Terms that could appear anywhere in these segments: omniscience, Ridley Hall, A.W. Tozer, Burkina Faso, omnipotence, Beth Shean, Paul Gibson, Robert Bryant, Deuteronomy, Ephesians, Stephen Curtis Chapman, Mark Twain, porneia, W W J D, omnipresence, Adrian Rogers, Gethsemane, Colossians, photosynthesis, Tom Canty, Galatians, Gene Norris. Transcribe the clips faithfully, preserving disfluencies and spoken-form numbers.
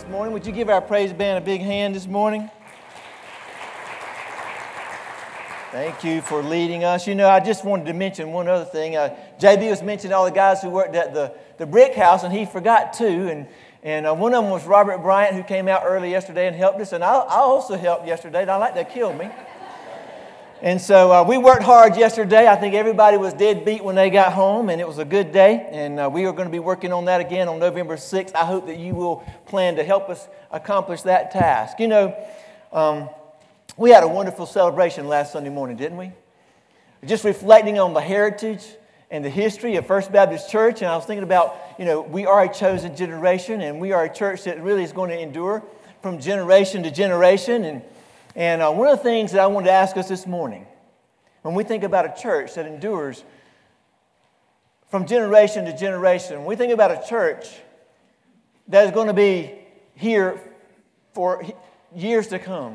this morning. Would you give our praise band a big hand this morning? Thank you for leading us. You know, I just wanted to mention one other thing. Uh, J B was mentioning all the guys who worked at the, the brick house, and he forgot two. And and uh, one of them was Robert Bryant, who came out early yesterday and helped us. And I, I also helped yesterday. I like that killed me. And so uh, we worked hard yesterday. I think everybody was dead beat when they got home, and it was a good day. And uh, we are going to be working on that again on November sixth. I hope that you will plan to help us accomplish that task. You know, um, we had a wonderful celebration last Sunday morning, didn't we? Just reflecting on the heritage and the history of First Baptist Church. And I was thinking about, you know, we are a chosen generation, and we are a church that really is going to endure from generation to generation. And And uh, one of the things that I wanted to ask us this morning, when we think about a church that endures from generation to generation, when we think about a church that is going to be here for years to come,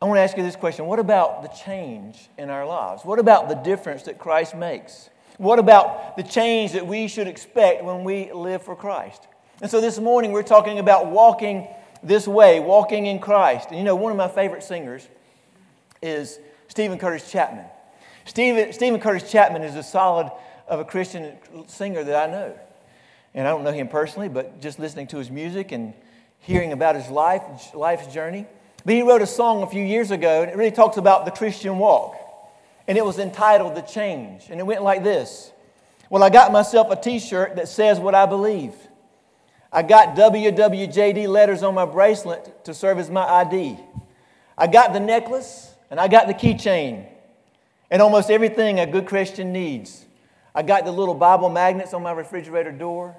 I want to ask you this question. What about the change in our lives? What about the difference that Christ makes? What about the change that we should expect when we live for Christ? And so this morning we're talking about walking this way, walking in Christ. And you know, one of my favorite singers is Stephen Curtis Chapman. Stephen, Stephen Curtis Chapman is a solid of a Christian singer that I know. And I don't know him personally, but just listening to his music and hearing about his life, life's journey. But he wrote a song a few years ago, and it really talks about the Christian walk. And it was entitled The Change. And it went like this. Well, I got myself a t-shirt that says what I believe. I got W W J D letters on my bracelet to serve as my I D. I got the necklace and I got the keychain and almost everything a good Christian needs. I got the little Bible magnets on my refrigerator door.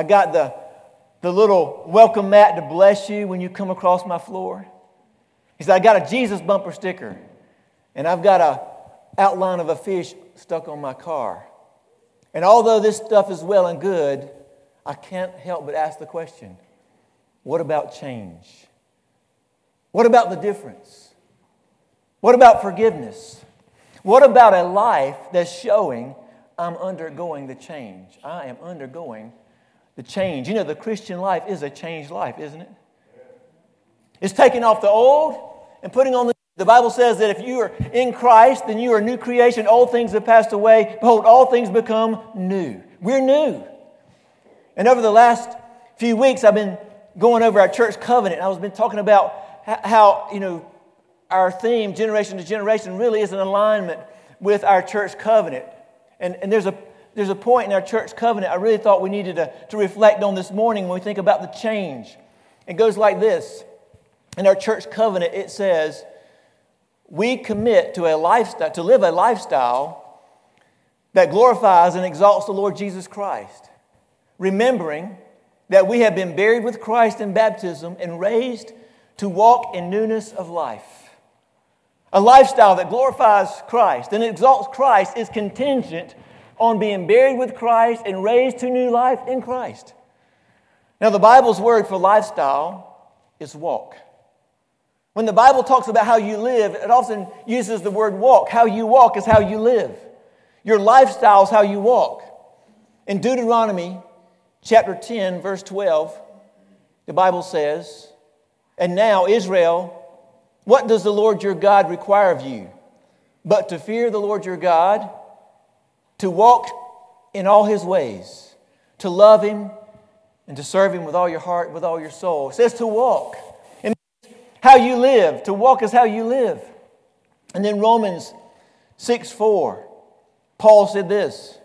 I got the, the little welcome mat to bless you when you come across my floor. He said, I got a Jesus bumper sticker and I've got an outline of a fish stuck on my car. And although this stuff is well and good, I can't help but ask the question, what about change? What about the difference? What about forgiveness? What about a life that's showing I'm undergoing the change? I am undergoing the change. You know, the Christian life is a changed life, isn't it? It's taking off the old and putting on the... The Bible says that if you are in Christ, then you are a new creation. Old things have passed away. Behold, all things become new. We're new. And over the last few weeks, I've been going over our church covenant. I've been talking about how, you know, our theme, generation to generation, really is in alignment with our church covenant. And, and there's a there's a point in our church covenant I really thought we needed to, to reflect on this morning when we think about the change. It goes like this. In our church covenant, it says, we commit to a lifestyle, to live a lifestyle that glorifies and exalts the Lord Jesus Christ. Remembering that we have been buried with Christ in baptism and raised to walk in newness of life. A lifestyle that glorifies Christ and exalts Christ is contingent on being buried with Christ and raised to new life in Christ. Now, the Bible's word for lifestyle is walk. When the Bible talks about how you live, it often uses the word walk. How you walk is how you live. Your lifestyle is how you walk. In Deuteronomy Chapter ten, verse twelve, the Bible says, and now, Israel, what does the Lord your God require of you? But to fear the Lord your God, to walk in all his ways, to love him, and to serve him with all your heart, with all your soul. It says to walk. And how you live. To walk is how you live. And then Romans six four, Paul said this,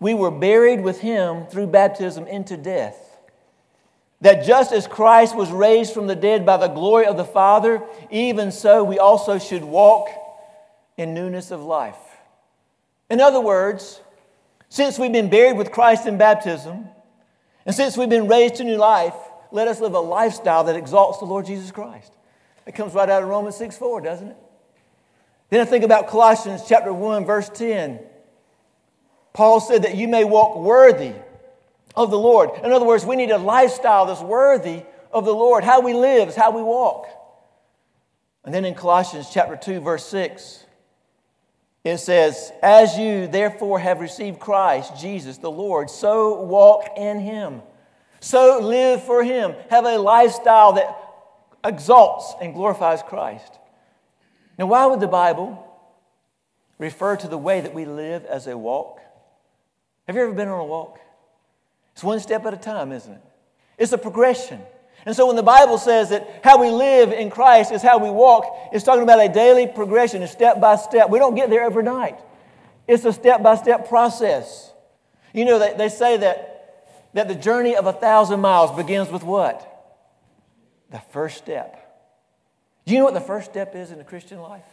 we were buried with him through baptism into death. That just as Christ was raised from the dead by the glory of the Father, even so we also should walk in newness of life. In other words, since we've been buried with Christ in baptism, and since we've been raised to new life, let us live a lifestyle that exalts the Lord Jesus Christ. It comes right out of Romans six four, doesn't it? Then I think about Colossians chapter one, verse ten. Paul said that you may walk worthy of the Lord. In other words, we need a lifestyle that's worthy of the Lord. How we live is how we walk. And then in Colossians chapter two, verse six, it says, as you therefore have received Christ, Jesus, the Lord, so walk in him, So live for Him. Have a lifestyle that exalts and glorifies Christ. Now, why would the Bible refer to the way that we live as a walk? Have you ever been on a walk? It's one step at a time, isn't it? It's a progression. And so when the Bible says that how we live in Christ is how we walk, it's talking about a daily progression, a step-by-step. We don't get there overnight. It's a step-by-step process. You know, they, they say that, that the journey of a thousand miles begins with what? The first step. Do you know what the first step is in the Christian life?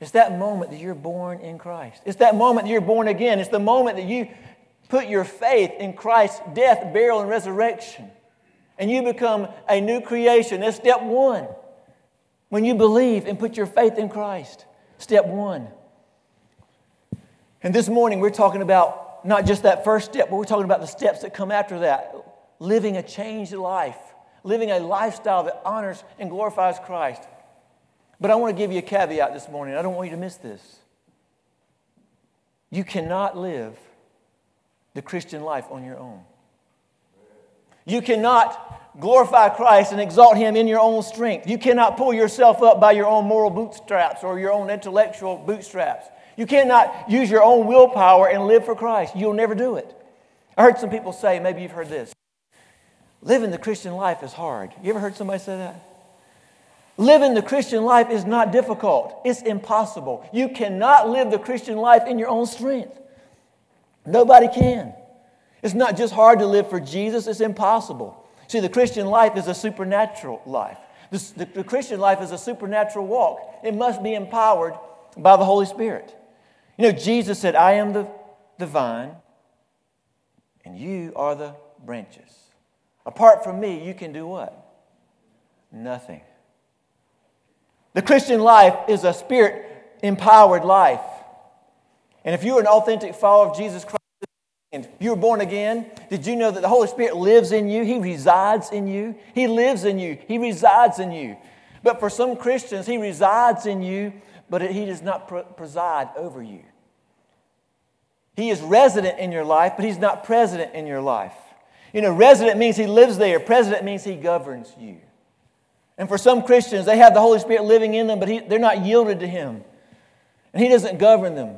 It's that moment that you're born in Christ. It's that moment that you're born again. It's the moment that you put your faith in Christ's death, burial, and resurrection. And you become a new creation. That's step one. When you believe and put your faith in Christ. Step one. And this morning we're talking about not just that first step, but we're talking about the steps that come after that. Living a changed life. Living a lifestyle that honors and glorifies Christ. But I want to give you a caveat this morning. I don't want you to miss this. You cannot live the Christian life on your own. You cannot glorify Christ and exalt Him in your own strength. You cannot pull yourself up by your own moral bootstraps or your own intellectual bootstraps. You cannot use your own willpower and live for Christ. You'll never do it. I heard some people say, maybe you've heard this, living the Christian life is hard. You ever heard somebody say that? Living the Christian life is not difficult. It's impossible. You cannot live the Christian life in your own strength. Nobody can. It's not just hard to live for Jesus, it's impossible. See, the Christian life is a supernatural life. The, the, the Christian life is a supernatural walk. It must be empowered by the Holy Spirit. You know, Jesus said, I am the, the vine, and you are the branches. Apart from me, you can do what? Nothing. The Christian life is a Spirit-empowered life. And if you're an authentic follower of Jesus Christ, and you were born again, did you know that the Holy Spirit lives in you? He resides in you. He lives in you. He resides in you. But for some Christians, He resides in you, but He does not pre- preside over you. He is resident in your life, but He's not president in your life. You know, resident means He lives there. President means He governs you. And for some Christians, they have the Holy Spirit living in them, but he, they're not yielded to Him. And He doesn't govern them.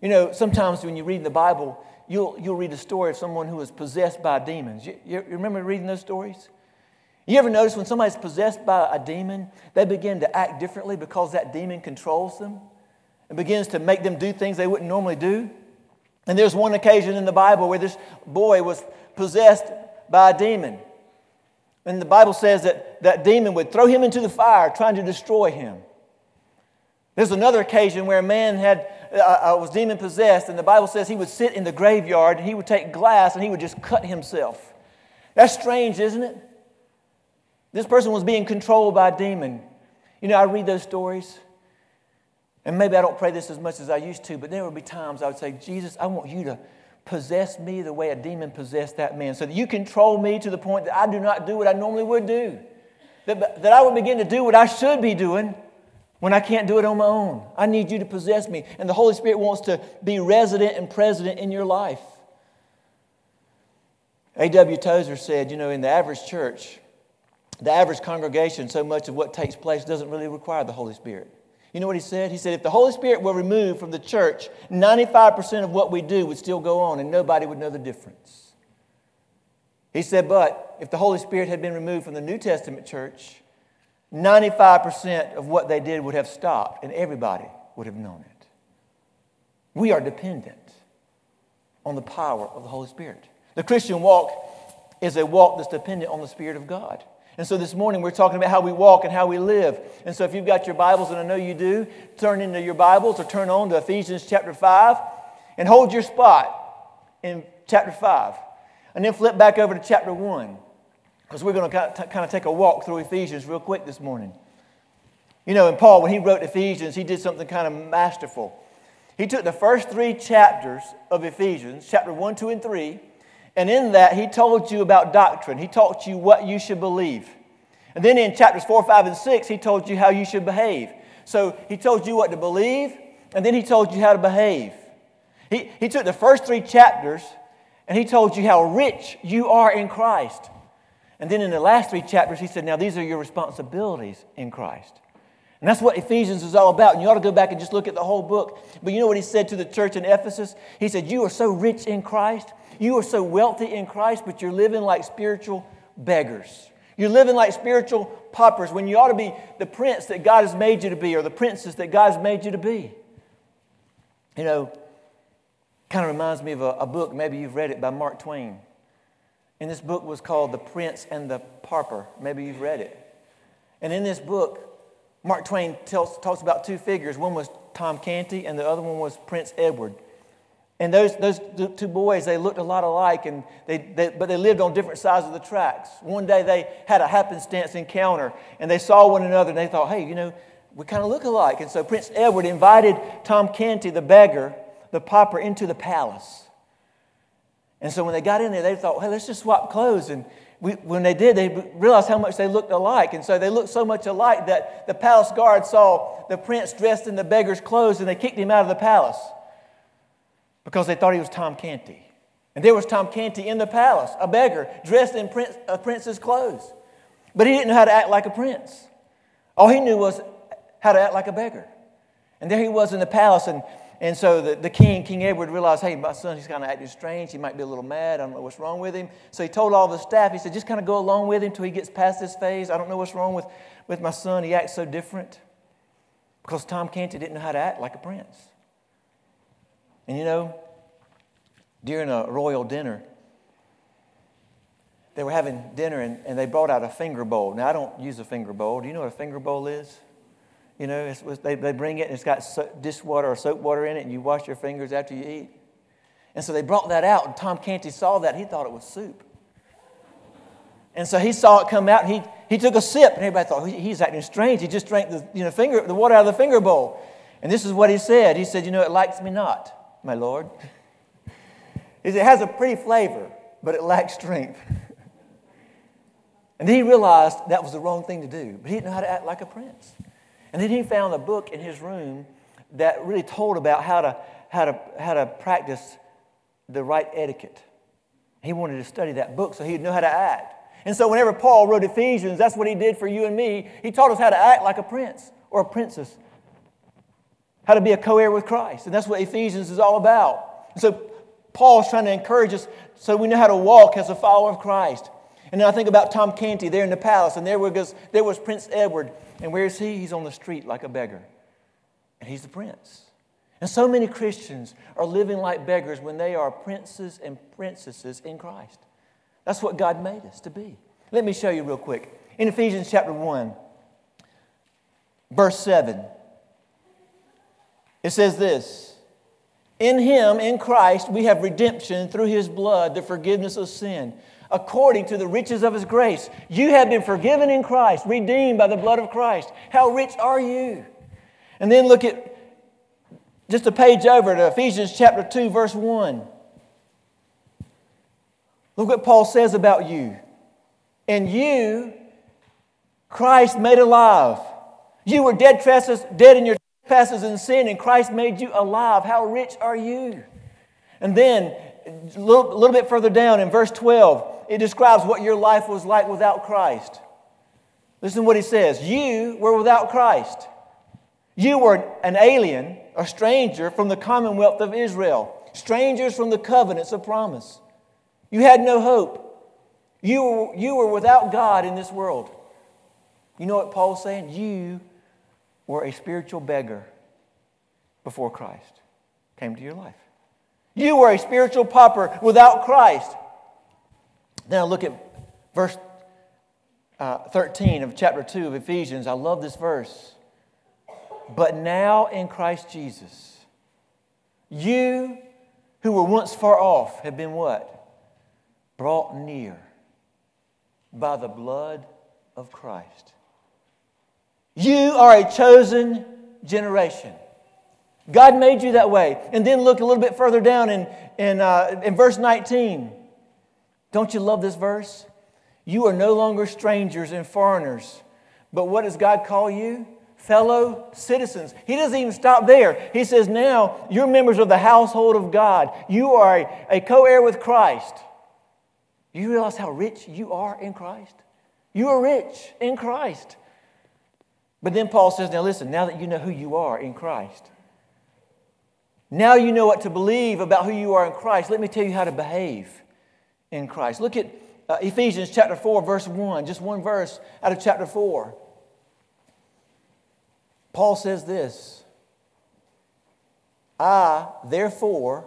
You know, sometimes when you read the Bible, You'll, you'll read a story of someone who was possessed by demons. You, you remember reading those stories? You ever notice when somebody's possessed by a demon, they begin to act differently because that demon controls them and begins to make them do things they wouldn't normally do? And there's one occasion in the Bible where this boy was possessed by a demon. And the Bible says that that demon would throw him into the fire trying to destroy him. There's another occasion where a man had uh, was demon-possessed, and the Bible says he would sit in the graveyard, and he would take glass, and he would just cut himself. That's strange, isn't it? This person was being controlled by a demon. You know, I read those stories, and maybe I don't pray this as much as I used to, but there would be times I would say, Jesus, I want you to possess me the way a demon possessed that man, so that you control me to the point that I do not do what I normally would do, that, that I would begin to do what I should be doing, when I can't do it on my own. I need you to possess me. And the Holy Spirit wants to be resident and president in your life. A W Tozer said, you know, in the average church, the average congregation, so much of what takes place doesn't really require the Holy Spirit. You know what he said? He said, if the Holy Spirit were removed from the church, ninety-five percent of what we do would still go on and nobody would know the difference. He said, but if the Holy Spirit had been removed from the New Testament church, ninety-five percent of what they did would have stopped, and everybody would have known it. We are dependent on the power of the Holy Spirit. The Christian walk is a walk that's dependent on the Spirit of God. And so this morning we're talking about how we walk and how we live. And so if you've got your Bibles, and I know you do, turn into your Bibles or turn on to Ephesians chapter five and hold your spot in chapter five. And then flip back over to chapter one. Because we're going to kind of take a walk through Ephesians real quick this morning. You know, and Paul, when he wrote Ephesians, he did something kind of masterful. He took the first three chapters of Ephesians, chapter one, two, and three, and in that he told you about doctrine. He taught you what you should believe. And then in chapters four, five, and six, he told you how you should behave. So he told you what to believe, and then he told you how to behave. He, he took the first three chapters And he told you how rich you are in Christ. And then in the last three chapters, he said, now these are your responsibilities in Christ. And that's what Ephesians is all about. And you ought to go back and just look at the whole book. But you know what he said to the church in Ephesus? He said, you are so rich in Christ. You are so wealthy in Christ, but you're living like spiritual beggars. You're living like spiritual paupers when you ought to be the prince that God has made you to be, or the princess that God has made you to be. You know, kind of reminds me of a, a book, maybe you've read it, by Mark Twain. And this book was called The Prince and the Pauper. Maybe you've read it. And in this book, Mark Twain tells, talks about two figures. One was Tom Canty and the other one was Prince Edward. And those those two boys, they looked a lot alike, and they, they but they lived on different sides of the tracks. One day they had a happenstance encounter, and they saw one another, and they thought, hey, you know, we kind of look alike. And so Prince Edward invited Tom Canty, the beggar, the pauper, into the palace. And so when they got in there, they thought, hey, let's just swap clothes. And we, when they did, they realized how much they looked alike. And so they looked so much alike that the palace guard saw the prince dressed in the beggar's clothes, and they kicked him out of the palace because they thought he was Tom Canty. And there was Tom Canty in the palace, a beggar, dressed in prince, a prince's clothes. But he didn't know how to act like a prince. All he knew was how to act like a beggar. And there he was in the palace, and And so the, the king, King Edward, realized, hey, my son, he's kind of acting strange. He might be a little mad. I don't know what's wrong with him. So he told all the staff, he said, just kind of go along with him until he gets past this phase. I don't know what's wrong with, with my son. He acts so different. Because Tom Canty didn't know how to act like a prince. And you know, during a royal dinner, they were having dinner and, and they brought out a finger bowl. Now, I don't use a finger bowl. Do you know what a finger bowl is? You know, it's, they, they bring it, and it's got so, dishwater or soap water in it, and you wash your fingers after you eat. And so they brought that out, and Tom Canty saw that. He thought it was soup. And so he saw it come out, and he, he took a sip, and everybody thought, he, he's acting strange. He just drank the, you know, finger, the water out of the finger bowl. And this is what he said. He said, you know, it likes me not, my Lord. He said, it has a pretty flavor, but it lacks strength. And then he realized that was the wrong thing to do, but he didn't know how to act like a prince. And then he found a book in his room that really told about how to how to how to practice the right etiquette. He wanted to study that book so he'd know how to act. And so whenever Paul wrote Ephesians, that's what he did for you and me. He taught us how to act like a prince or a princess, how to be a co-heir with Christ. And that's what Ephesians is all about. And so Paul's trying to encourage us so we know how to walk as a follower of Christ. And then I think about Tom Canty there in the palace, and there was, there was Prince Edward. And where is he? He's on the street like a beggar. And he's the prince. And so many Christians are living like beggars when they are princes and princesses in Christ. That's what God made us to be. Let me show you real quick. In Ephesians chapter one, verse seven, it says this, in him, in Christ, we have redemption through his blood, the forgiveness of sin, according to the riches of his grace. You have been forgiven in Christ, redeemed by the blood of Christ. How rich are you? And then look at just a page over to Ephesians chapter two, verse one. Look what Paul says about you. And you, Christ made alive. You were dead trespasses, dead in your trespasses and sin, and Christ made you alive. How rich are you? And then a little, little bit further down in verse twelve, it describes what your life was like without Christ. Listen to what he says. You were without Christ. You were an alien, a stranger from the commonwealth of Israel, strangers from the covenants of promise. You had no hope. You were, you were without God in this world. You know what Paul's saying? You were a spiritual beggar before Christ came to your life. You were a spiritual pauper without Christ. Now look at verse uh, thirteen of chapter two of Ephesians. I love this verse. But now in Christ Jesus, you who were once far off have been what? Brought near by the blood of Christ. You are a chosen generation. God made you that way. And then look a little bit further down in, in, uh, in verse nineteen. Don't you love this verse? You are no longer strangers and foreigners. But what does God call you? fellow citizens. He doesn't even stop there. He says, now you're members of the household of God. You are a, a co-heir with Christ. Do you realize how rich you are in Christ? You are rich in Christ. But then Paul says, now listen, now that you know who you are in Christ, now you know what to believe about who you are in Christ, let me tell you how to behave in Christ. Look at uh, Ephesians chapter four, verse one, just one verse out of chapter four. Paul says this, I, therefore,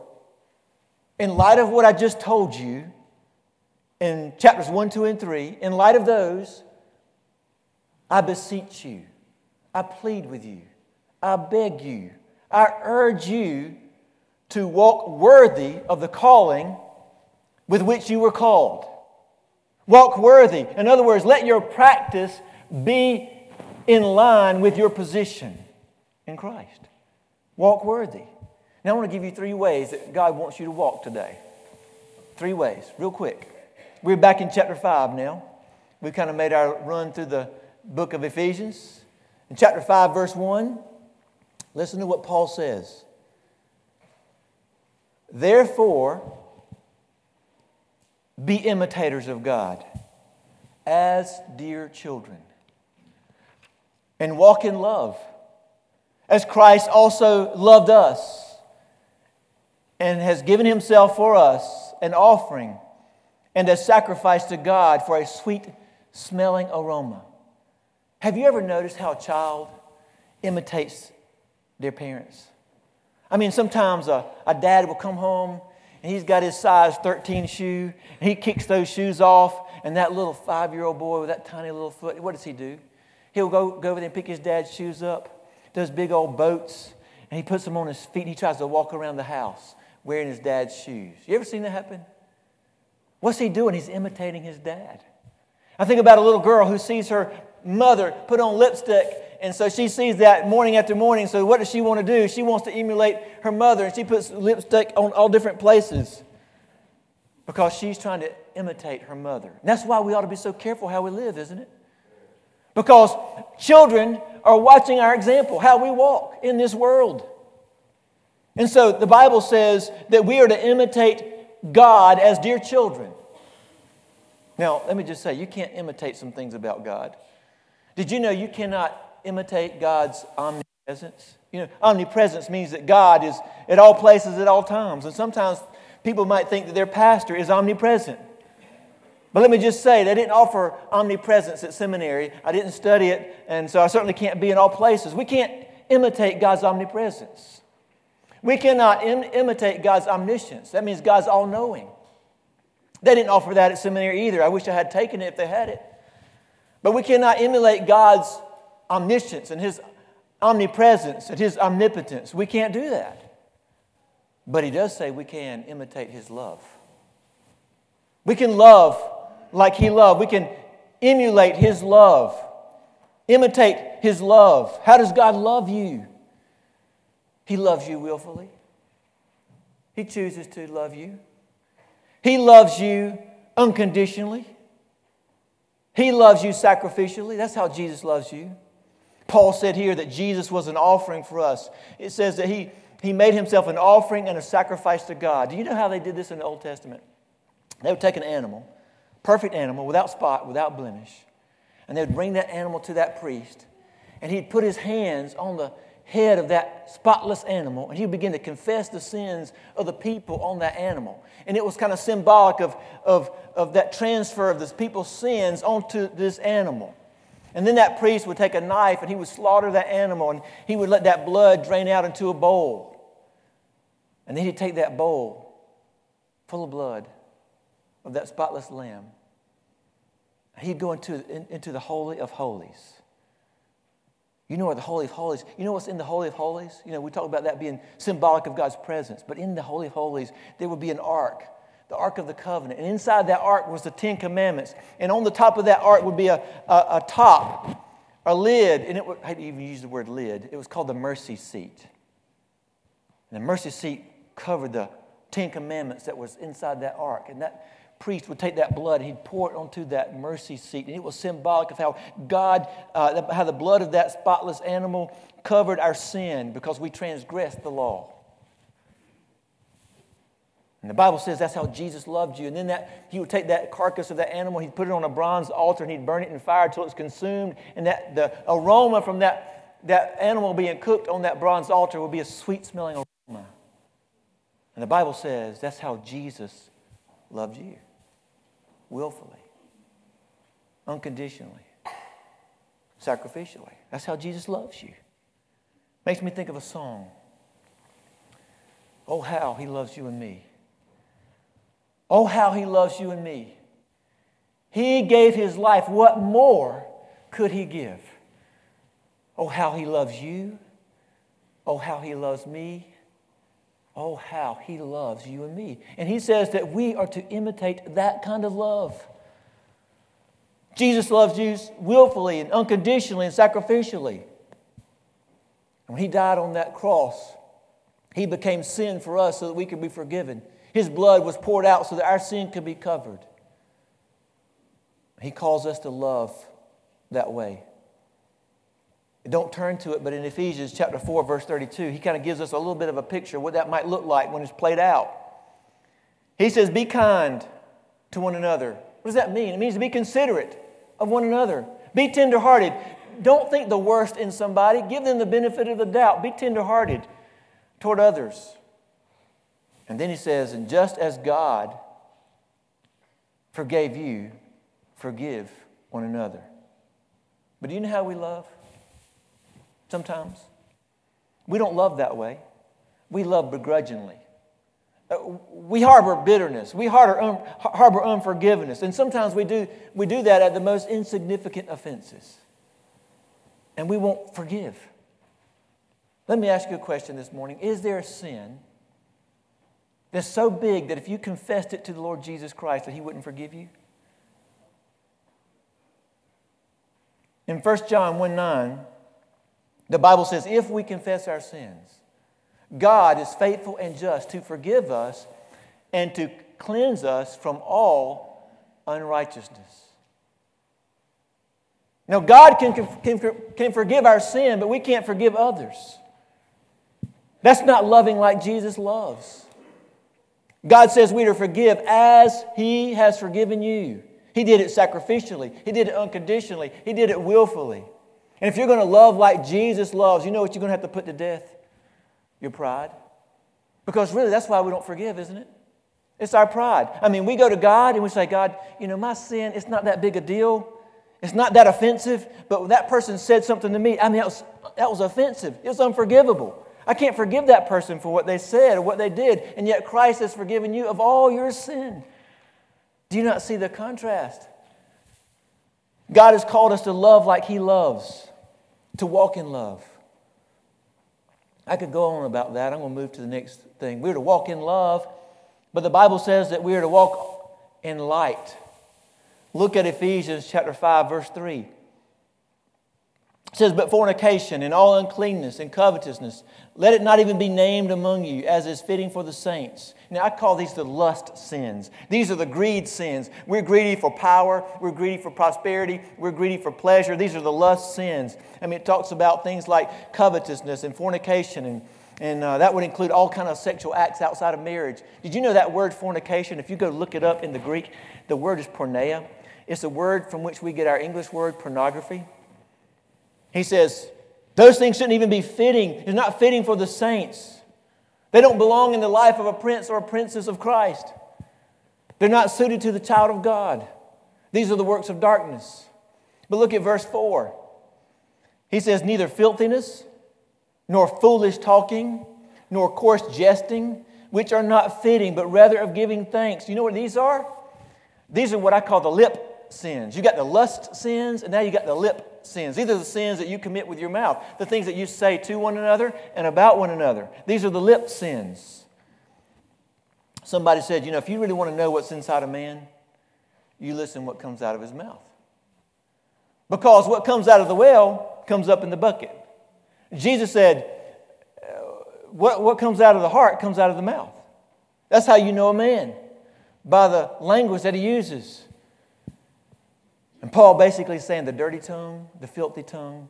in light of what I just told you in chapters one, two, and three, in light of those, I beseech you, I plead with you, I beg you, I urge you to walk worthy of the calling with which you were called. Walk worthy. In other words, let your practice be in line with your position in Christ. Walk worthy. Now I want to give you three ways that God wants you to walk today. Three ways, real quick. We're back in chapter five now. We've kind of made our run through the book of Ephesians. In chapter five, verse one, listen to what Paul says. Therefore, be imitators of God as dear children, and walk in love, as Christ also loved us and has given himself for us an offering and a sacrifice to God for a sweet-smelling aroma. Have you ever noticed how a child imitates their parents? I mean, sometimes a, a dad will come home and he's got his size thirteen shoe, and he kicks those shoes off, and that little five-year-old boy with that tiny little foot, what does he do? He'll go, go over there and pick his dad's shoes up, those big old boats, and he puts them on his feet, and he tries to walk around the house wearing his dad's shoes. You ever seen that happen? What's he doing? He's imitating his dad. I think about a little girl who sees her mother put on lipstick, and so she sees that morning after morning, so what does she want to do? She wants to emulate her mother, and she puts lipstick on all different places because she's trying to imitate her mother. And that's why we ought to be so careful how we live, isn't it? Because children are watching our example, how we walk in this world. And so the Bible says that we are to imitate God as dear children. Now, let me just say, you can't imitate some things about God. Did you know you cannot imitate God's omnipresence? You know, omnipresence means that God is at all places at all times. And sometimes people might think that their pastor is omnipresent. But let me just say, they didn't offer omnipresence at seminary. I didn't study it, and so I certainly can't be in all places. We can't imitate God's omnipresence. We cannot im- imitate God's omniscience. That means God's all-knowing. They didn't offer that at seminary either. I wish I had taken it if they had it. But we cannot emulate God's omniscience and His omnipresence and His omnipotence. We can't do that. But He does say we can imitate His love. We can love like He loved. We can emulate His love, imitate His love. How does God love you? He loves you willfully. He chooses to love you. He loves you unconditionally. He loves you sacrificially. That's how Jesus loves you. Paul said here that Jesus was an offering for us. It says that he, he made Himself an offering and a sacrifice to God. Do you know how they did this in the Old Testament? They would take an animal, perfect animal, without spot, without blemish, and they would bring that animal to that priest, and he'd put his hands on the head of that spotless animal, and he'd begin to confess the sins of the people on that animal. And it was kind of symbolic of, of, of that transfer of this people's sins onto this animal. And then that priest would take a knife, and he would slaughter that animal, and he would let that blood drain out into a bowl. And then he'd take that bowl full of blood of that spotless lamb, he'd go into, in, into the Holy of Holies. You know where the Holy of Holies, you know what's in the Holy of Holies? You know, we talk about that being symbolic of God's presence, but in the Holy of Holies, there would be an ark, the Ark of the Covenant, and inside that ark was the Ten Commandments, and on the top of that ark would be a, a, a top, a lid, and it would, I hate to even use the word lid, it was called the mercy seat. And the mercy seat covered the Ten Commandments that was inside that ark, and that priest would take that blood and he'd pour it onto that mercy seat. And it was symbolic of how God, uh, how the blood of that spotless animal covered our sin because we transgressed the law. And the Bible says that's how Jesus loved you. And then that he would take that carcass of that animal, he'd put it on a bronze altar, and he'd burn it in fire till it's consumed. And that the aroma from that, that animal being cooked on that bronze altar would be a sweet-smelling aroma. And the Bible says that's how Jesus loved you, willfully, unconditionally, sacrificially. That's how Jesus loves you. Makes me think of a song. Oh, how he loves you and me. Oh, how he loves you and me. He gave his life. What more could he give? Oh, how he loves you. Oh, how he loves me. Oh, how he loves you and me. And he says that we are to imitate that kind of love. Jesus loves you willfully and unconditionally and sacrificially. And when he died on that cross, he became sin for us so that we could be forgiven. His blood was poured out so that our sin could be covered. He calls us to love that way. Don't turn to it, but in Ephesians chapter four, verse thirty-two, he kind of gives us a little bit of a picture of what that might look like when it's played out. He says, be kind to one another. What does that mean? It means to be considerate of one another. Be tenderhearted. Don't think the worst in somebody. Give them the benefit of the doubt. Be tenderhearted toward others. And then he says, and just as God forgave you, forgive one another. But do you know how we love? Sometimes. We don't love that way. We love begrudgingly. We harbor bitterness. We harbor, un- harbor unforgiveness. And sometimes we do, we do that at the most insignificant offenses. And we won't forgive. Let me ask you a question this morning. Is there a sin that's so big that if you confessed it to the Lord Jesus Christ that he wouldn't forgive you? In First John one nine, the Bible says, if we confess our sins, God is faithful and just to forgive us and to cleanse us from all unrighteousness. Now, God can, can, can forgive our sin, but we can't forgive others. That's not loving like Jesus loves. God says we are to forgive as he has forgiven you. He did it sacrificially. He did it unconditionally. He did it willfully. And if you're going to love like Jesus loves, you know what you're going to have to put to death? Your pride. Because really, that's why we don't forgive, isn't it? It's our pride. I mean, we go to God and we say, God, you know, my sin, it's not that big a deal. It's not that offensive. But when that person said something to me, I mean, that was, that was offensive. It was unforgivable. I can't forgive that person for what they said or what they did. And yet Christ has forgiven you of all your sin. Do you not see the contrast? God has called us to love like he loves, to walk in love. I could go on about that. I'm going to move to the next thing. We're to walk in love, but the Bible says that we are to walk in light. Look at Ephesians chapter five, verse three. It says, but fornication and all uncleanness and covetousness, let it not even be named among you as is fitting for the saints. Now, I call these the lust sins. These are the greed sins. We're greedy for power. We're greedy for prosperity. We're greedy for pleasure. These are the lust sins. I mean, it talks about things like covetousness and fornication, and, and uh, that would include all kinds of sexual acts outside of marriage. Did you know that word fornication, if you go look it up in the Greek, the word is porneia. It's a word from which we get our English word pornography. He says, those things shouldn't even be fitting. It's not fitting for the saints. They don't belong in the life of a prince or a princess of Christ. They're not suited to the child of God. These are the works of darkness. But look at verse four. He says, neither filthiness, nor foolish talking, nor coarse jesting, which are not fitting, but rather of giving thanks. You know what these are? These are what I call the lip sins. You got the lust sins, and now you got the lip sins. These are the sins that you commit with your mouth, the things that you say to one another and about one another. These are the lip sins. Somebody said, you know, if you really want to know what's inside a man, you listen to what comes out of his mouth. Because what comes out of the well comes up in the bucket. Jesus said, what, what comes out of the heart comes out of the mouth. That's how you know a man. by the language that he uses. And Paul basically is saying the dirty tongue, the filthy tongue,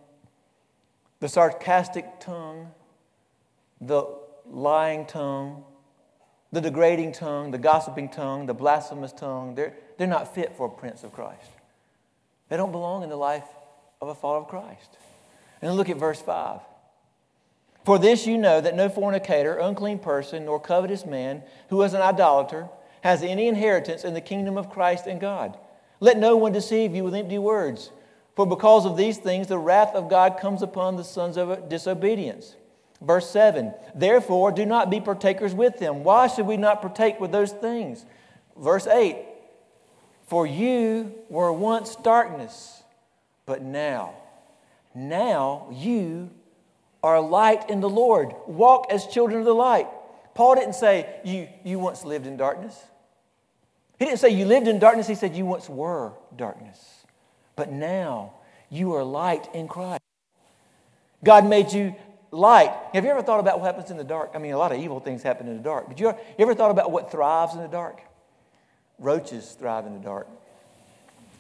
the sarcastic tongue, the lying tongue, the degrading tongue, the gossiping tongue, the blasphemous tongue, they're, they're not fit for a prince of Christ. They don't belong in the life of a follower of Christ. And look at verse five. For this you know that no fornicator, unclean person, nor covetous man, who is an idolater, has any inheritance in the kingdom of Christ and God. Let no one deceive you with empty words, for because of these things the wrath of God comes upon the sons of disobedience. Verse seven, therefore do not be partakers with them. Why should we not partake with those things? Verse eight, for you were once darkness, but now, now you are light in the Lord. Walk as children of the light. Paul didn't say you, you once lived in darkness. He didn't say you lived in darkness. He said you once were darkness. But now you are light in Christ. God made you light. Have you ever thought about what happens in the dark? I mean, a lot of evil things happen in the dark. But you ever thought about what thrives in the dark? Roaches thrive in the dark.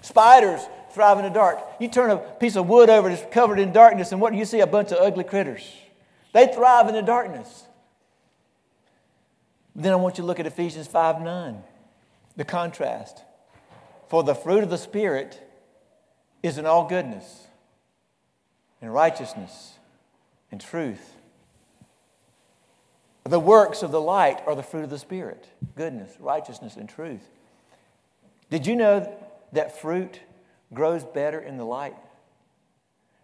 Spiders thrive in the dark. You turn a piece of wood over that's covered in darkness, and what do you see? A bunch of ugly critters. They thrive in the darkness. Then I want you to look at Ephesians five nine, the contrast. For the fruit of the Spirit is in all goodness, and righteousness, and truth. The works of the light are the fruit of the Spirit, goodness, righteousness, and truth. Did you know that fruit grows better in the light?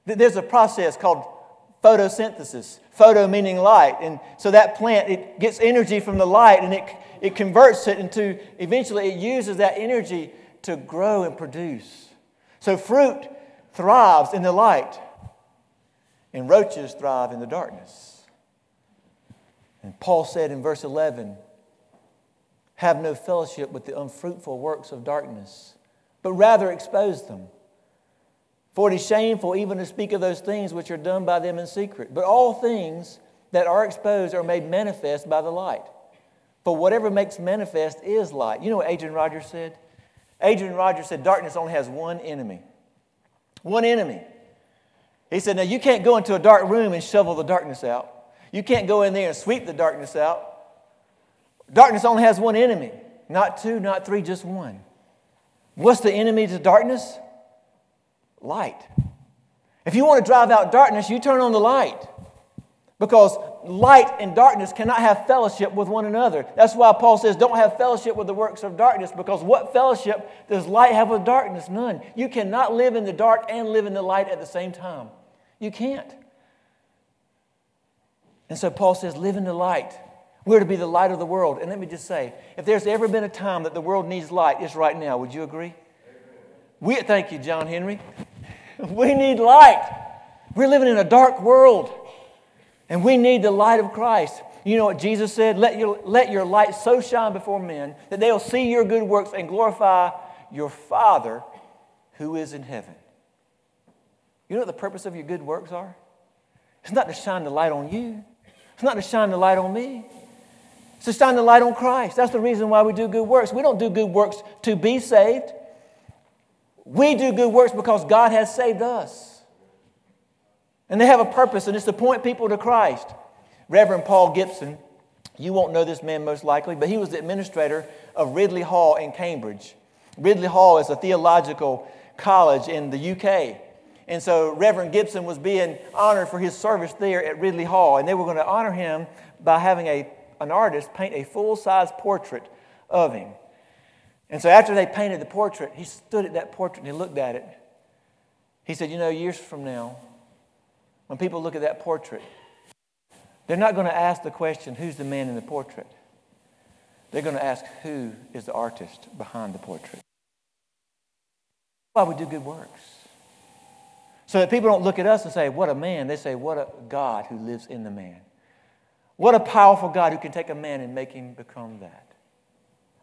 There's a process called photosynthesis. Photo meaning light. And so that plant, it gets energy from the light and it, it converts it into, eventually it uses that energy to grow and produce. So fruit thrives in the light and roaches thrive in the darkness. And Paul said in verse eleven, have no fellowship with the unfruitful works of darkness, but rather expose them. For it is shameful even to speak of those things which are done by them in secret. But all things that are exposed are made manifest by the light. For whatever makes manifest is light. You know what Adrian Rogers said? Adrian Rogers said darkness only has one enemy. One enemy. He said, now you can't go into a dark room and shovel the darkness out. You can't go in there and sweep the darkness out. Darkness only has one enemy. Not two, not three, just one. What's the enemy to darkness? Light. If you want to drive out darkness, you turn on the light. Because light and darkness cannot have fellowship with one another. That's why Paul says don't have fellowship with the works of darkness. Because what fellowship does light have with darkness? None. You cannot live in the dark and live in the light at the same time. You can't. And so Paul says live in the light. We're to be the light of the world. And let me just say, if there's ever been a time that the world needs light, it's right now. Would you agree? We, thank you, John Henry. We need light. We're living in a dark world. And we need the light of Christ. You know what Jesus said? Let your, let your light so shine before men that they'll see your good works and glorify your Father who is in heaven. You know what the purpose of your good works are? It's not to shine the light on you. It's not to shine the light on me. It's to shine the light on Christ. That's the reason why we do good works. We don't do good works to be saved. We do good works because God has saved us. And they have a purpose, and it's to point people to Christ. Reverend Paul Gibson, you won't know this man most likely, but he was the administrator of Ridley Hall in Cambridge. Ridley Hall is a theological college in the U K. And so Reverend Gibson was being honored for his service there at Ridley Hall. And they were going to honor him by having a an artist paint a full-size portrait of him. And so after they painted the portrait, he stood at that portrait and he looked at it. He said, you know, years from now, when people look at that portrait, they're not going to ask the question, who's the man in the portrait? They're going to ask, who is the artist behind the portrait? That's why we do good works. So that people don't look at us and say, what a man. They say, what a God who lives in the man. What a powerful God who can take a man and make him become that.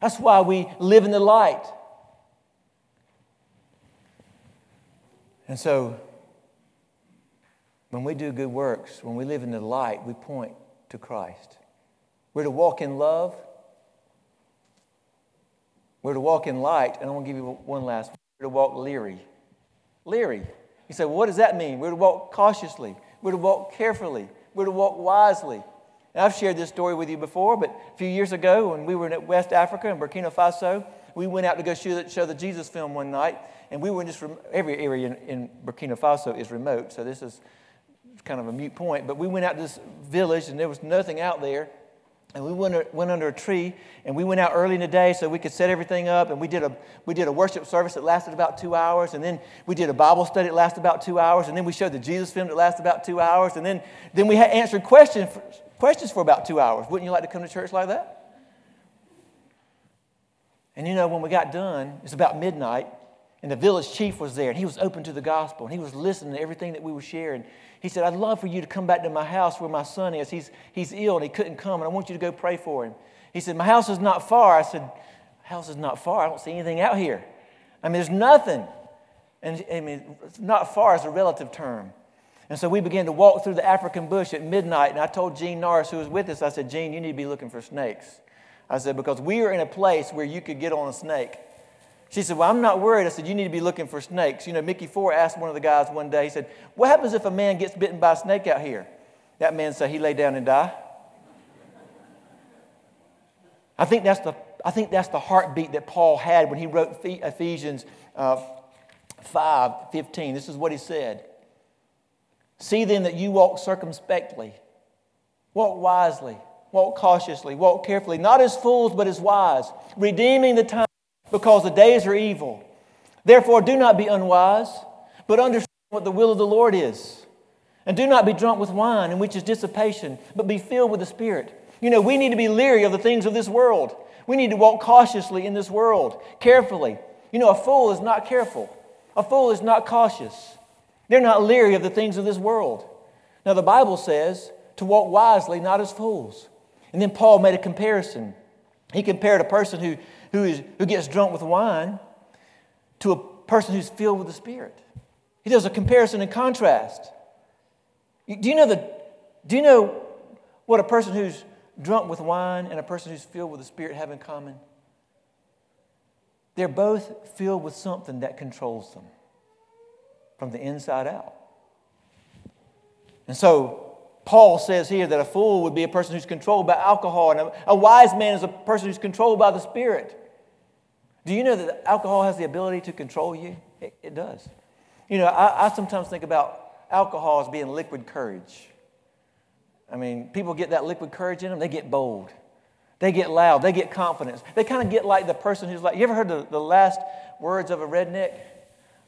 That's why we live in the light. And so, when we do good works, when we live in the light, we point to Christ. We're to walk in love. We're to walk in light. And I want to give you one last one. We're to walk leery. Leery. You say, well, what does that mean? We're to walk cautiously. We're to walk carefully. We're to walk wisely. And I've shared this story with you before, but a few years ago when we were in West Africa in Burkina Faso, we went out to go show the, show the Jesus film one night, and we were in just rem- every area in, in Burkina Faso is remote, so this is kind of a mute point. But we went out to this village, and there was nothing out there, and we went, went under a tree, and we went out early in the day so we could set everything up, and we did a we did a worship service that lasted about two hours, and then we did a Bible study that lasted about two hours, and then we showed the Jesus film that lasted about two hours, and then then we had answered questions for, questions for about two hours. Wouldn't you like to come to church like that? And you know, when we got done, it's about midnight, and the village chief was there, and he was open to the gospel, and he was listening to everything that we were sharing. He said, I'd love for you to come back to my house where my son is. He's he's ill, and he couldn't come, and I want you to go pray for him. He said, my house is not far. I said, house is not far. I don't see anything out here. I mean, there's nothing. And I mean, not far is a relative term. And so we began to walk through the African bush at midnight, and I told Gene Norris, who was with us, I said, Gene, you need to be looking for snakes. I said, because we are in a place where you could get on a snake. She said, well, I'm not worried. I said, you need to be looking for snakes. You know, Mickey Four asked one of the guys one day, he said, what happens if a man gets bitten by a snake out here? That man said, he lay down and die. I think that's the I think that's the heartbeat that Paul had when he wrote Ephesians uh, five fifteen. This is what he said. See then that you walk circumspectly, walk wisely. Walk cautiously, walk carefully, not as fools, but as wise, redeeming the time because the days are evil. Therefore, do not be unwise, but understand what the will of the Lord is. And do not be drunk with wine, in which is dissipation, but be filled with the Spirit. You know, we need to be leery of the things of this world. We need to walk cautiously in this world, carefully. You know, a fool is not careful. A fool is not cautious. They're not leery of the things of this world. Now, the Bible says to walk wisely, not as fools. And then Paul made a comparison. He compared a person who, who, is, who gets drunk with wine to a person who's filled with the Spirit. He does a comparison and contrast. Do you know the, do you know what a person who's drunk with wine and a person who's filled with the Spirit have in common? They're both filled with something that controls them from the inside out. And so Paul says here that a fool would be a person who's controlled by alcohol, and a, a wise man is a person who's controlled by the Spirit. Do you know that alcohol has the ability to control you? It, it does. You know, I, I sometimes think about alcohol as being liquid courage. I mean, people get that liquid courage in them. They get bold. They get loud. They get confidence. They kind of get like the person who's like, you ever heard the, the last words of a redneck?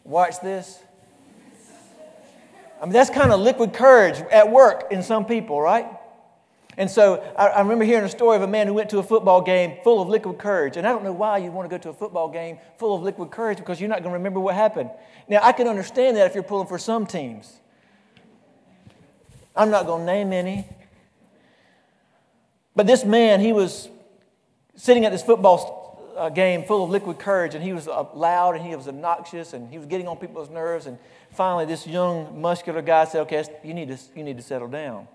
Watch this. I mean, that's kind of liquid courage at work in some people, right? And so I, I remember hearing a story of a man who went to a football game full of liquid courage. And I don't know why you'd want to go to a football game full of liquid courage, because you're not going to remember what happened. Now, I can understand that if you're pulling for some teams. I'm not going to name any. But this man, he was sitting at this football uh, game full of liquid courage, and he was uh, loud, and he was obnoxious, and he was getting on people's nerves, and finally, this young, muscular guy said, okay, you need to you need to settle down.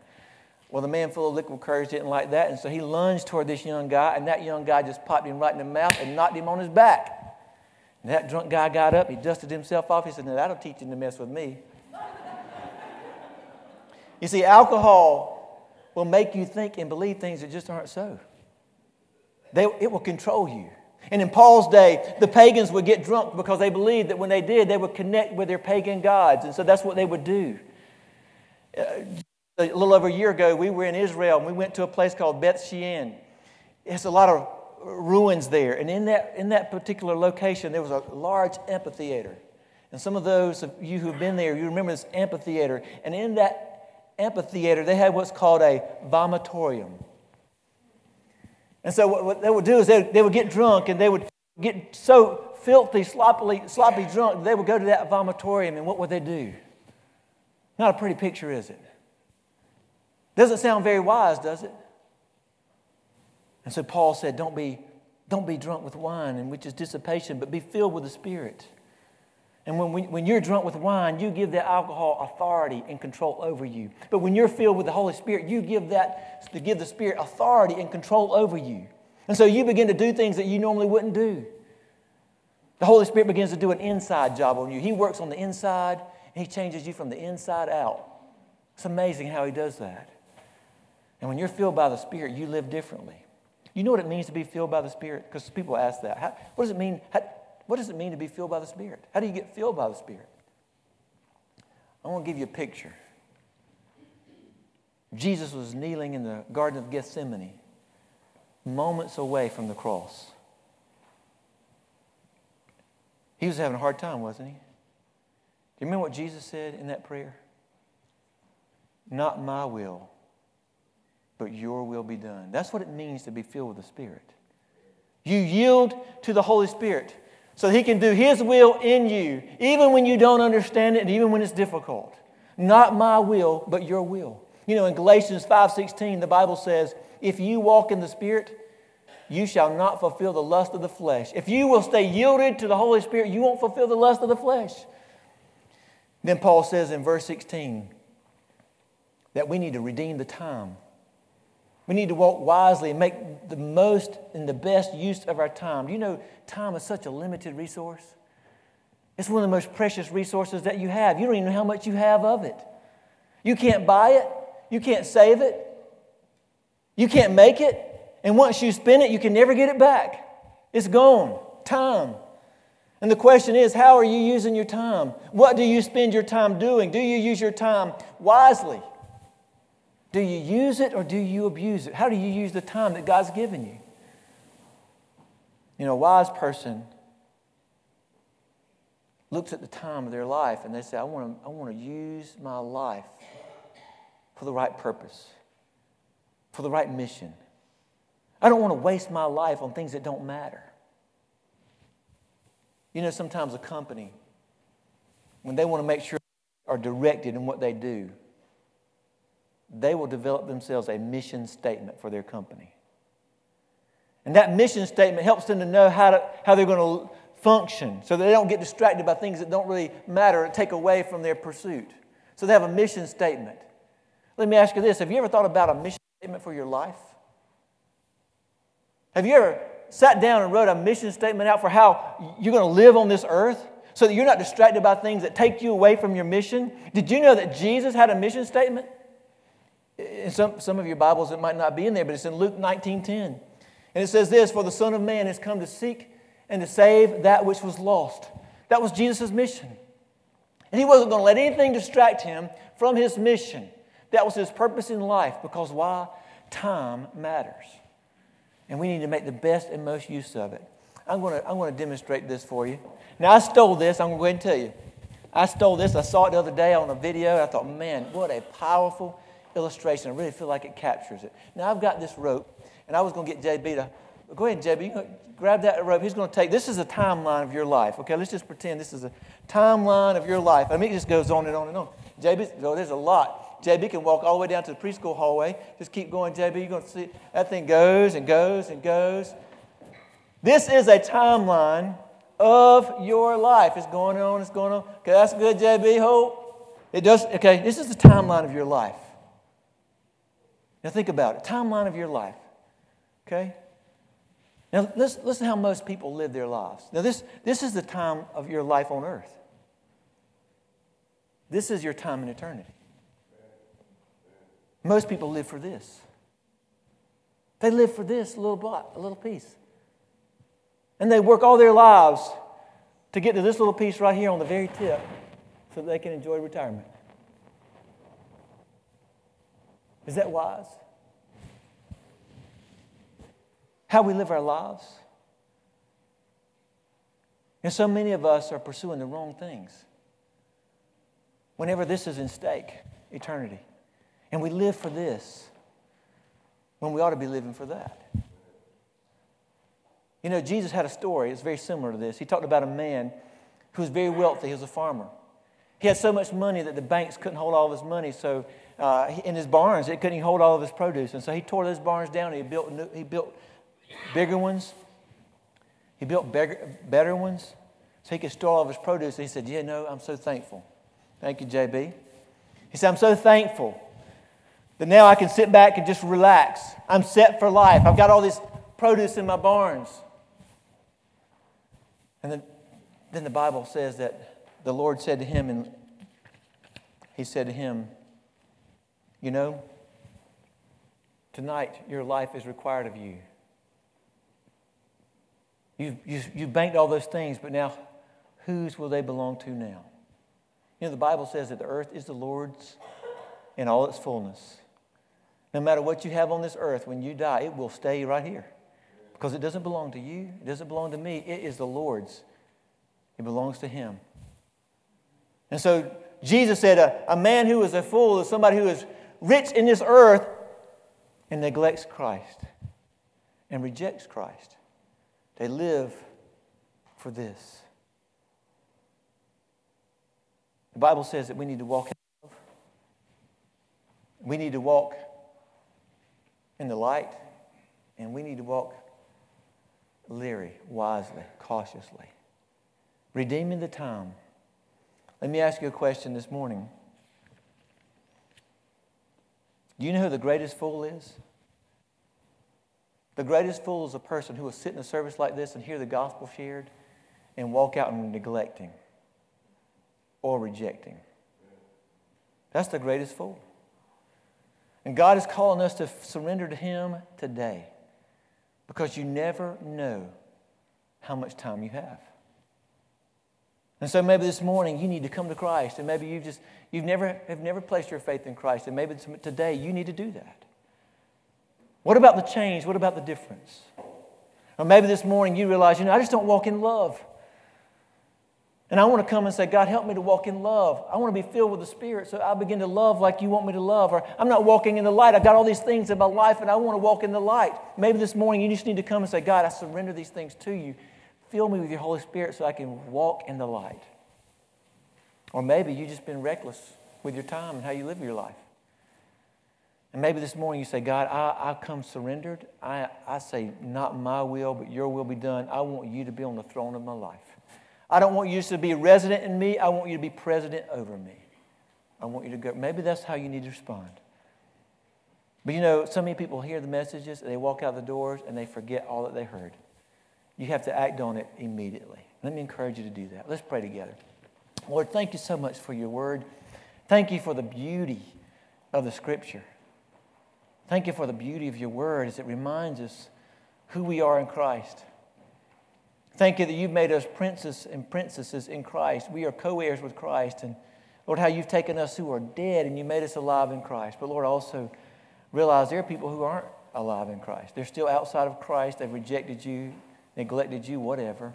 Well, the man full of liquid courage didn't like that, and so he lunged toward this young guy, and that young guy just popped him right in the mouth and knocked him on his back. And that drunk guy got up, he dusted himself off, he said, no, that'll teach him to mess with me. You see, alcohol will make you think and believe things that just aren't so. They, it will control you. And in Paul's day, the pagans would get drunk because they believed that when they did, they would connect with their pagan gods. And so that's what they would do. Uh, a little over a year ago, we were in Israel, and we went to a place called Beth Shean. It's a lot of ruins there. And in that, in that particular location, there was a large amphitheater. And some of those of you who've been there, you remember this amphitheater. And in that amphitheater, they had what's called a vomitorium. And so what they would do is they would, they would get drunk, and they would get so filthy, sloppily, sloppy drunk, they would go to that vomitorium, and what would they do? Not a pretty picture, is it? Doesn't sound very wise, does it? And so Paul said, don't be, don't be drunk with wine, and which is dissipation, but be filled with the Spirit. And when, we, when you're drunk with wine, you give that alcohol authority and control over you. But when you're filled with the Holy Spirit, you give that to give the Spirit authority and control over you. And so you begin to do things that you normally wouldn't do. The Holy Spirit begins to do an inside job on you. He works on the inside, and He changes you from the inside out. It's amazing how He does that. And when you're filled by the Spirit, you live differently. You know what it means to be filled by the Spirit? Because people ask that. How, what does it mean? How, what does it mean to be filled by the Spirit? How do you get filled by the Spirit? I want to give you a picture. Jesus was kneeling in the Garden of Gethsemane, moments away from the cross. He was having a hard time, wasn't he? Do you remember what Jesus said in that prayer? Not my will, but your will be done. That's what it means to be filled with the Spirit. You yield to the Holy Spirit so that He can do His will in you, even when you don't understand it and even when it's difficult. Not my will, but your will. You know, in Galatians five sixteen, the Bible says, if you walk in the Spirit, you shall not fulfill the lust of the flesh. If you will stay yielded to the Holy Spirit, you won't fulfill the lust of the flesh. Then Paul says in verse sixteen that we need to redeem the time. We need to walk wisely and make the most and the best use of our time. Do you know time is such a limited resource? It's one of the most precious resources that you have. You don't even know how much you have of it. You can't buy it. You can't save it. You can't make it. And once you spend it, you can never get it back. It's gone. Time. And the question is, how are you using your time? What do you spend your time doing? Do you use your time wisely? Do you use it or do you abuse it? How do you use the time that God's given you? You know, a wise person looks at the time of their life and they say, I want to, I want to use my life for the right purpose, for the right mission. I don't want to waste my life on things that don't matter. You know, sometimes a company, when they want to make sure they are directed in what they do, they will develop themselves a mission statement for their company. And that mission statement helps them to know how to, how they're going to function so that they don't get distracted by things that don't really matter or take away from their pursuit. So they have a mission statement. Let me ask you this. Have you ever thought about a mission statement for your life? Have you ever sat down and wrote a mission statement out for how you're going to live on this earth so that you're not distracted by things that take you away from your mission? Did you know that Jesus had a mission statement? In some, some of your Bibles, it might not be in there, but it's in Luke nineteen ten. And it says this, for the Son of Man has come to seek and to save that which was lost. That was Jesus' mission. And He wasn't going to let anything distract Him from His mission. That was His purpose in life, because why? Time matters. And we need to make the best and most use of it. I'm going to, I'm going to demonstrate this for you. Now, I stole this. I'm going to go ahead and tell you. I stole this. I saw it the other day on a video. And I thought, man, what a powerful illustration. I really feel like it captures it. Now, I've got this rope, and I was going to get J B to, go ahead, J B, you grab that rope. He's going to take, this is a timeline of your life. Okay, let's just pretend this is a timeline of your life. I mean, it just goes on and on and on. J B, oh, there's a lot. J B can walk all the way down to the preschool hallway. Just keep going, J B. You're going to see that thing goes and goes and goes. This is a timeline of your life. It's going on, it's going on. Okay, that's good, J B. Hope. It does. Okay, this is the timeline of your life. Now think about it. Timeline of your life. Okay? Now listen, listen how most people live their lives. Now this, this is the time of your life on earth. This is your time in eternity. Most people live for this. They live for this little block, a little piece. And they work all their lives to get to this little piece right here on the very tip so that they can enjoy retirement. Is that wise? How we live our lives? And so many of us are pursuing the wrong things whenever this is in stake, eternity. And we live for this when we ought to be living for that. You know, Jesus had a story. It's very similar to this. He talked about a man who was very wealthy. He was a farmer. He had so much money that the banks couldn't hold all of his money. So uh, he, in his barns, it couldn't even hold all of his produce. And so he tore those barns down. And he built new, he built bigger ones. He built bigger, better ones so he could store all of his produce. And he said, yeah, no, I'm so thankful. Thank you, J B. He said, I'm so thankful that now I can sit back and just relax. I'm set for life. I've got all this produce in my barns. And the Then the Bible says that the Lord said to him, and he said to him, you know, tonight your life is required of you. You've, you've, you've banked all those things, but now whose will they belong to now? You know, the Bible says that the earth is the Lord's in all its fullness. No matter what you have on this earth, when you die, it will stay right here. Because it doesn't belong to you. It doesn't belong to me. It is the Lord's. It belongs to Him. And so Jesus said, a, a man who is a fool is somebody who is rich in this earth and neglects Christ and rejects Christ. They live for this. The Bible says that we need to walk in love. We need to walk in the light, and we need to walk leery, wisely, cautiously, redeeming the time. Let me ask you a question this morning. Do you know who the greatest fool is? The greatest fool is a person who will sit in a service like this and hear the gospel shared and walk out and neglect Him or reject Him. That's the greatest fool. And God is calling us to surrender to Him today, because you never know how much time you have. And so maybe this morning you need to come to Christ, and maybe you've just you've never have never placed your faith in Christ, and maybe today you need to do that. What about the change? What about the difference? Or maybe this morning you realize, you know, I just don't walk in love. And I want to come and say, God, help me to walk in love. I want to be filled with the Spirit, so I begin to love like you want me to love. Or I'm not walking in the light. I've got all these things in my life, and I want to walk in the light. Maybe this morning you just need to come and say, God, I surrender these things to you. Fill me with your Holy Spirit so I can walk in the light. Or maybe you've just been reckless with your time and how you live your life. And maybe this morning you say, God, I, I come surrendered. I, I say, not my will, but your will be done. I want you to be on the throne of my life. I don't want you to be resident in me. I want you to be president over me. I want you to go. Maybe that's how you need to respond. But you know, so many people hear the messages, and they walk out the doors, and they forget all that they heard. You have to act on it immediately. Let me encourage you to do that. Let's pray together. Lord, thank you so much for your word. Thank you for the beauty of the Scripture. Thank you for the beauty of your word as it reminds us who we are in Christ. Thank you that you've made us princes and princesses in Christ. We are co-heirs with Christ. And Lord, how you've taken us who are dead and you made us alive in Christ. But Lord, I also realize there are people who aren't alive in Christ. They're still outside of Christ. They've rejected you, neglected you, whatever.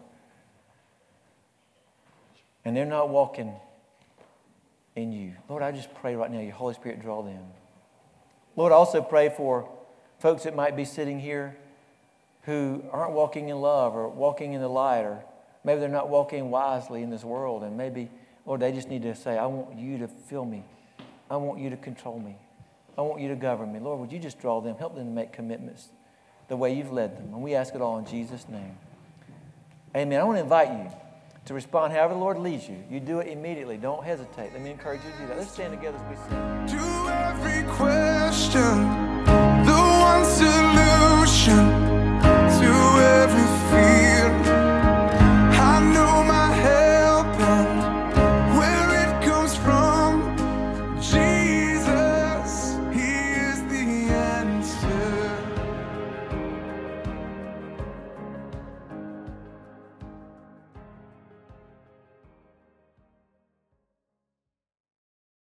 And they're not walking in you. Lord, I just pray right now, your Holy Spirit draw them. Lord, I also pray for folks that might be sitting here who aren't walking in love or walking in the light, or maybe they're not walking wisely in this world, and maybe, Lord, they just need to say, I want you to fill me. I want you to control me. I want you to govern me. Lord, would you just draw them, help them to make commitments the way you've led them. And we ask it all in Jesus' name. Amen. I want to invite you to respond however the Lord leads you. You do it immediately. Don't hesitate. Let me encourage you to do that. Let's stand together as we sing. To every question, the one solution.